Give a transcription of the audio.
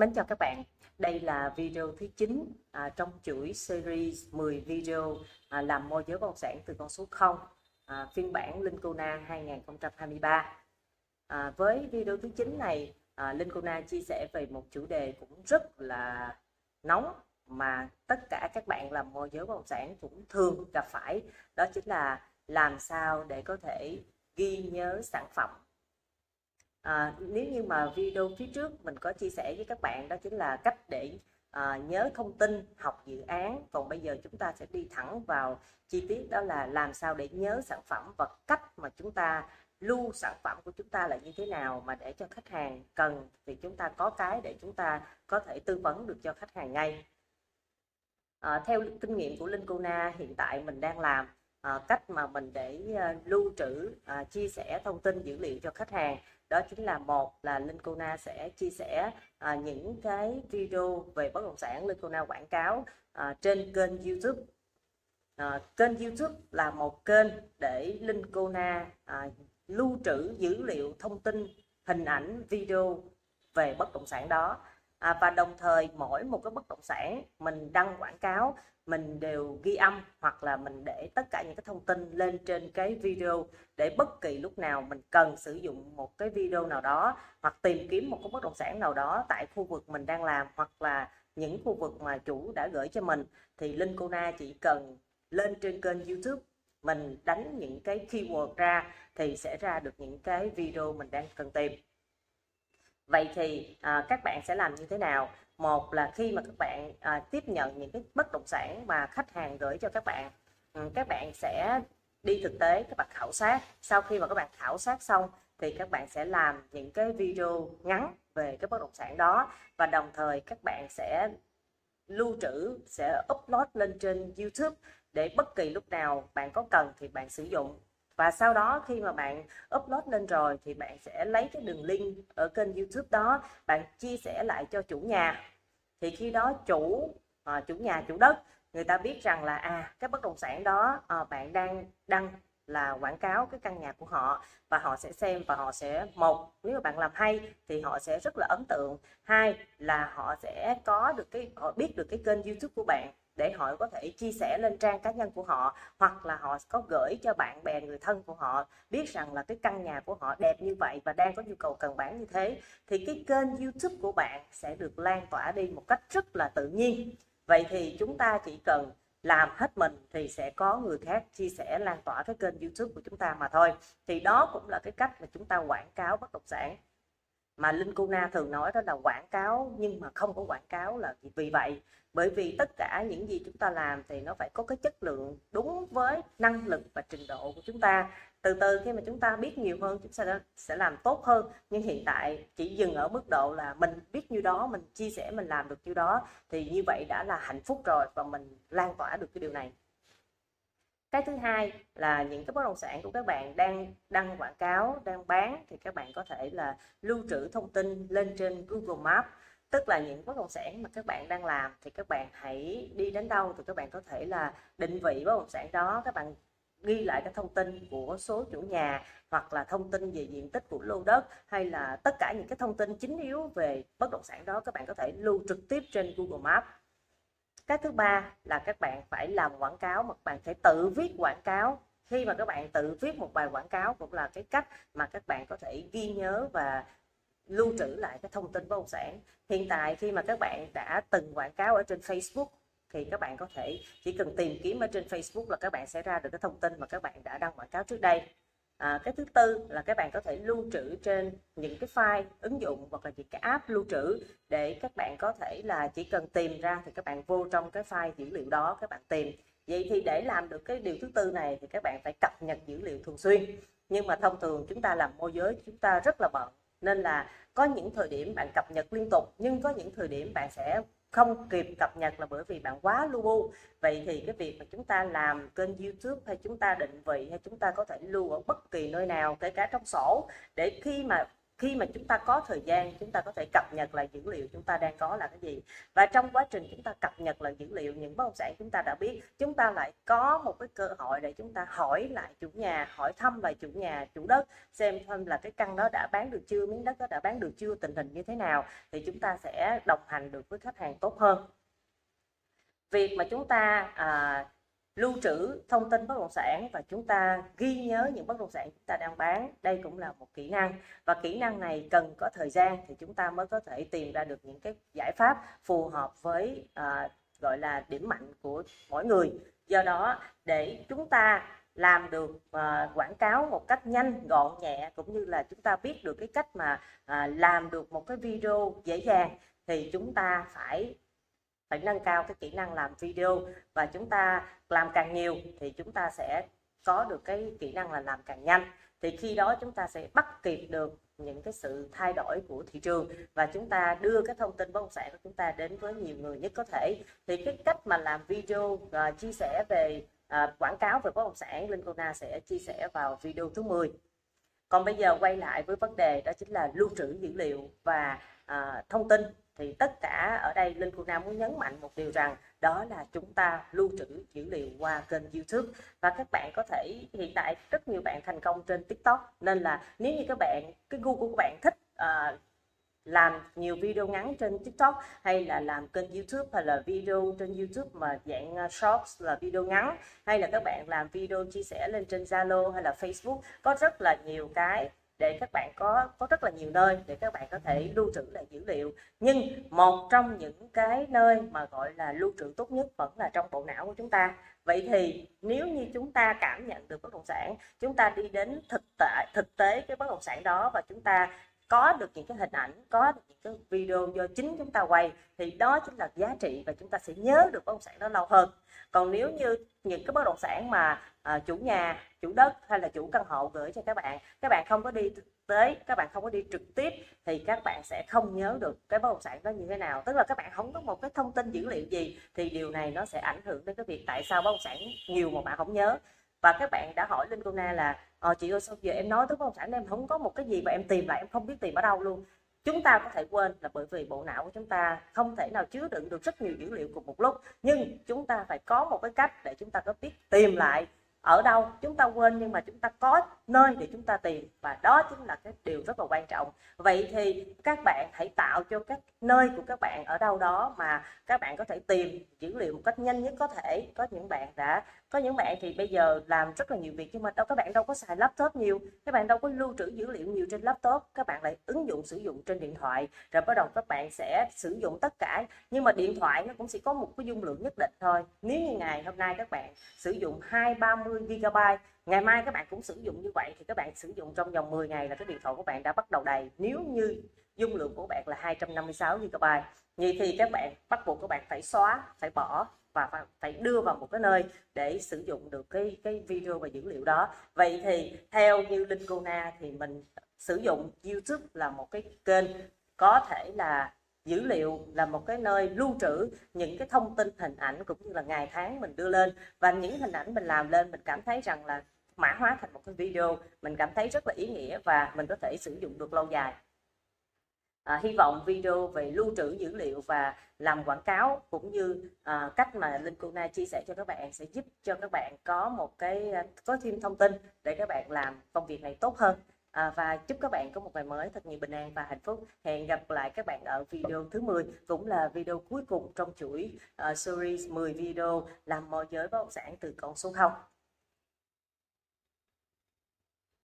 Mến chào các bạn, đây là video thứ 9 trong chuỗi series 10 video làm môi giới bất động sản từ con số 0, phiên bản Linh Kona 2023. Với video thứ 9 này, Linh Kona chia sẻ về một chủ đề cũng rất là nóng mà tất cả các bạn làm môi giới bất động sản cũng thường gặp phải, đó chính là làm sao để có thể ghi nhớ sản phẩm. Nếu như mà video phía trước mình có chia sẻ với các bạn, đó chính là cách để nhớ thông tin, học dự án. Còn bây giờ chúng ta sẽ đi thẳng vào chi tiết, đó là làm sao để nhớ sản phẩm và cách mà chúng ta lưu sản phẩm của chúng ta là như thế nào, mà để cho khách hàng cần thì chúng ta có cái để chúng ta có thể tư vấn được cho khách hàng ngay. Theo kinh nghiệm của Linh Kona, hiện tại mình đang làm cách mà mình để lưu trữ, chia sẻ thông tin dữ liệu cho khách hàng. Đó chính là, một là Linh Kona sẽ chia sẻ những cái video về bất động sản Linh Kona quảng cáo trên kênh YouTube. Kênh YouTube là một kênh để Linh Kona lưu trữ dữ liệu, thông tin, hình ảnh, video về bất động sản đó. Và đồng thời mỗi một cái bất động sản mình đăng quảng cáo, mình đều ghi âm hoặc là mình để tất cả những cái thông tin lên trên cái video, để bất kỳ lúc nào mình cần sử dụng một cái video nào đó hoặc tìm kiếm một cái bất động sản nào đó tại khu vực mình đang làm, hoặc là những khu vực mà chủ đã gửi cho mình, thì Linh Kona chỉ cần lên trên kênh YouTube mình đánh những cái keyword ra thì sẽ ra được những cái video mình đang cần tìm. Vậy thì các bạn sẽ làm như thế nào? Một là khi mà các bạn tiếp nhận những cái bất động sản mà khách hàng gửi cho các bạn, các bạn sẽ đi thực tế, các bạn khảo sát. Sau khi mà các bạn khảo sát xong thì các bạn sẽ làm những cái video ngắn về cái bất động sản đó, và đồng thời các bạn sẽ lưu trữ, sẽ upload lên trên YouTube để bất kỳ lúc nào bạn có cần thì bạn sử dụng. Và sau đó khi mà bạn upload lên rồi thì bạn sẽ lấy cái đường link ở kênh YouTube đó, bạn chia sẻ lại cho chủ nhà. Thì khi đó chủ nhà, chủ đất, người ta biết rằng là cái bất động sản đó bạn đang đăng là quảng cáo cái căn nhà của họ, và họ sẽ xem và họ sẽ, một, nếu mà bạn làm hay thì họ sẽ rất là ấn tượng, hai là họ sẽ có được cái, họ biết được cái kênh YouTube của bạn để họ có thể chia sẻ lên trang cá nhân của họ, hoặc là họ có gửi cho bạn bè người thân của họ biết rằng là cái căn nhà của họ đẹp như vậy và đang có nhu cầu cần bán như thế, thì cái kênh YouTube của bạn sẽ được lan tỏa đi một cách rất là tự nhiên. Vậy thì chúng ta chỉ cần làm hết mình thì sẽ có người khác chia sẻ, lan tỏa cái kênh YouTube của chúng ta mà thôi. Thì đó cũng là cái cách mà chúng ta quảng cáo bất động sản, mà Linh Kona thường nói đó là quảng cáo nhưng mà không có quảng cáo là vì vậy. Bởi vì tất cả những gì chúng ta làm thì nó phải có cái chất lượng đúng với năng lực và trình độ của chúng ta. Từ từ khi mà chúng ta biết nhiều hơn, chúng ta sẽ làm tốt hơn, nhưng hiện tại chỉ dừng ở mức độ là mình biết như đó, mình chia sẻ, mình làm được như đó, thì như vậy đã là hạnh phúc rồi và mình lan tỏa được cái điều này. Cái thứ hai là những cái bất động sản của các bạn đang đăng quảng cáo, đang bán, thì các bạn có thể là lưu trữ thông tin lên trên Google Maps. Tức là những bất động sản mà các bạn đang làm thì các bạn hãy đi đến đâu thì các bạn có thể là định vị bất động sản đó, các bạn ghi lại cái thông tin của số chủ nhà, hoặc là thông tin về diện tích của lô đất, hay là tất cả những cái thông tin chính yếu về bất động sản đó các bạn có thể lưu trực tiếp trên Google Maps. Cái thứ ba là các bạn phải làm quảng cáo, mà các bạn phải tự viết quảng cáo. Khi mà các bạn tự viết một bài quảng cáo cũng là cái cách mà các bạn có thể ghi nhớ và lưu trữ lại cái thông tin bất động sản. Hiện tại khi mà các bạn đã từng quảng cáo ở trên Facebook thì các bạn có thể chỉ cần tìm kiếm ở trên Facebook là các bạn sẽ ra được cái thông tin mà các bạn đã đăng quảng cáo trước đây. Cái thứ tư là các bạn có thể lưu trữ trên những cái file, ứng dụng hoặc là những cái app lưu trữ, để các bạn có thể là chỉ cần tìm ra thì các bạn vô trong cái file dữ liệu đó các bạn tìm. Vậy thì để làm được cái điều thứ tư này thì các bạn phải cập nhật dữ liệu thường xuyên. Nhưng mà thông thường chúng ta làm môi giới chúng ta rất là bận, nên là có những thời điểm bạn cập nhật liên tục, nhưng có những thời điểm bạn sẽ không kịp cập nhật là bởi vì bạn quá lu bu. Vậy thì cái việc mà chúng ta làm kênh YouTube, hay chúng ta định vị, hay chúng ta có thể lưu ở bất kỳ nơi nào, kể cả trong sổ, để khi mà khi mà chúng ta có thời gian, chúng ta có thể cập nhật lại dữ liệu chúng ta đang có là cái gì. Và trong quá trình chúng ta cập nhật lại dữ liệu những bất động sản chúng ta đã biết, chúng ta lại có một cái cơ hội để chúng ta hỏi lại chủ nhà, hỏi thăm lại chủ nhà, chủ đất, xem thêm là cái căn đó đã bán được chưa, miếng đất đó đã bán được chưa, tình hình như thế nào, thì chúng ta sẽ đồng hành được với khách hàng tốt hơn. Việc mà chúng ta lưu trữ thông tin bất động sản và chúng ta ghi nhớ những bất động sản chúng ta đang bán, đây cũng là một kỹ năng, và kỹ năng này cần có thời gian thì chúng ta mới có thể tìm ra được những cái giải pháp phù hợp với gọi là điểm mạnh của mỗi người. Do đó để chúng ta làm được quảng cáo một cách nhanh gọn nhẹ, cũng như là chúng ta biết được cái cách mà làm được một cái video dễ dàng, thì chúng ta phải nâng cao cái kỹ năng làm video, và chúng ta làm càng nhiều thì chúng ta sẽ có được cái kỹ năng là làm càng nhanh. Thì khi đó chúng ta sẽ bắt kịp được những cái sự thay đổi của thị trường và chúng ta đưa cái thông tin bất động sản của chúng ta đến với nhiều người nhất có thể. Thì cái cách mà làm video chia sẻ về quảng cáo về bất động sản, Linh Kona sẽ chia sẻ vào video thứ 10. Còn bây giờ quay lại với vấn đề, đó chính là lưu trữ dữ liệu và thông tin. Thì tất cả ở đây Linh Kona muốn nhấn mạnh một điều rằng đó là chúng ta lưu trữ dữ liệu qua kênh YouTube. Và các bạn có thể, hiện tại rất nhiều bạn thành công trên TikTok, nên là nếu như các bạn, cái gu của các bạn thích làm nhiều video ngắn trên TikTok, hay là làm kênh YouTube, hay là video trên YouTube mà dạng shorts là video ngắn, hay là các bạn làm video chia sẻ lên trên Zalo hay là Facebook, có rất là nhiều cái để các bạn có rất là nhiều nơi để các bạn có thể lưu trữ lại dữ liệu. Nhưng một trong những cái nơi mà gọi là lưu trữ tốt nhất vẫn là trong bộ não của chúng ta. Vậy thì nếu như chúng ta cảm nhận được bất động sản, chúng ta đi đến thực tế cái bất động sản đó và chúng ta có được những cái hình ảnh, có được những cái video do chính chúng ta quay, thì đó chính là giá trị và chúng ta sẽ nhớ được bất động sản đó lâu hơn. Còn nếu như những cái bất động sản mà chủ nhà, chủ đất hay là chủ căn hộ gửi cho các bạn không có đi thực tế, các bạn không có đi trực tiếp, thì các bạn sẽ không nhớ được cái bất động sản đó như thế nào. Tức là các bạn không có một cái thông tin dữ liệu gì, thì điều này nó sẽ ảnh hưởng đến cái việc tại sao bất động sản nhiều mà bạn không nhớ. Và các bạn đã hỏi Linh Kona là chị ơi, sao giờ em nói tới bất động sản em không có một cái gì và em tìm lại em không biết tìm ở đâu luôn. Chúng ta có thể quên là bởi vì bộ não của chúng ta không thể nào chứa đựng được rất nhiều dữ liệu cùng một lúc, nhưng chúng ta phải có một cái cách để chúng ta có biết tìm lại ở đâu. Chúng ta quên nhưng mà chúng ta có nơi để chúng ta tìm, và đó chính là cái điều rất là quan trọng. Vậy thì các bạn hãy tạo cho các nơi của các bạn ở đâu đó mà các bạn có thể tìm dữ liệu một cách nhanh nhất có thể. Có những bạn thì bây giờ làm rất là nhiều việc nhưng mà các bạn đâu có xài laptop nhiều, các bạn đâu có lưu trữ dữ liệu nhiều trên laptop, các bạn lại ứng dụng sử dụng trên điện thoại, rồi bắt đầu các bạn sẽ sử dụng tất cả. Nhưng mà điện thoại nó cũng sẽ có một cái dung lượng nhất định thôi. Nếu như ngày hôm nay các bạn sử dụng 2-30 GB, ngày mai các bạn cũng sử dụng như vậy, thì các bạn sử dụng trong vòng 10 ngày là cái điện thoại của bạn đã bắt đầu đầy. Nếu như dung lượng của bạn là 256 GB, vậy thì các bạn bắt buộc các bạn phải xóa, phải bỏ và phải đưa vào một cái nơi để sử dụng được cái video và dữ liệu đó. Vậy thì theo như Linh Kona thì mình sử dụng YouTube là một cái kênh, có thể là dữ liệu là một cái nơi lưu trữ những cái thông tin hình ảnh cũng như là ngày tháng mình đưa lên, và những hình ảnh mình làm lên mình cảm thấy rằng là mã hóa thành một cái video, mình cảm thấy rất là ý nghĩa và mình có thể sử dụng được lâu dài. Hy vọng video về lưu trữ dữ liệu và làm quảng cáo cũng như cách mà Linh Kona chia sẻ cho các bạn sẽ giúp cho các bạn có một cái có thêm thông tin để các bạn làm công việc này tốt hơn. Và chúc các bạn có một ngày mới thật nhiều bình an và hạnh phúc. Hẹn gặp lại các bạn ở video thứ 10, cũng là video cuối cùng trong chuỗi series 10 video làm môi giới bất động sản từ con số 0.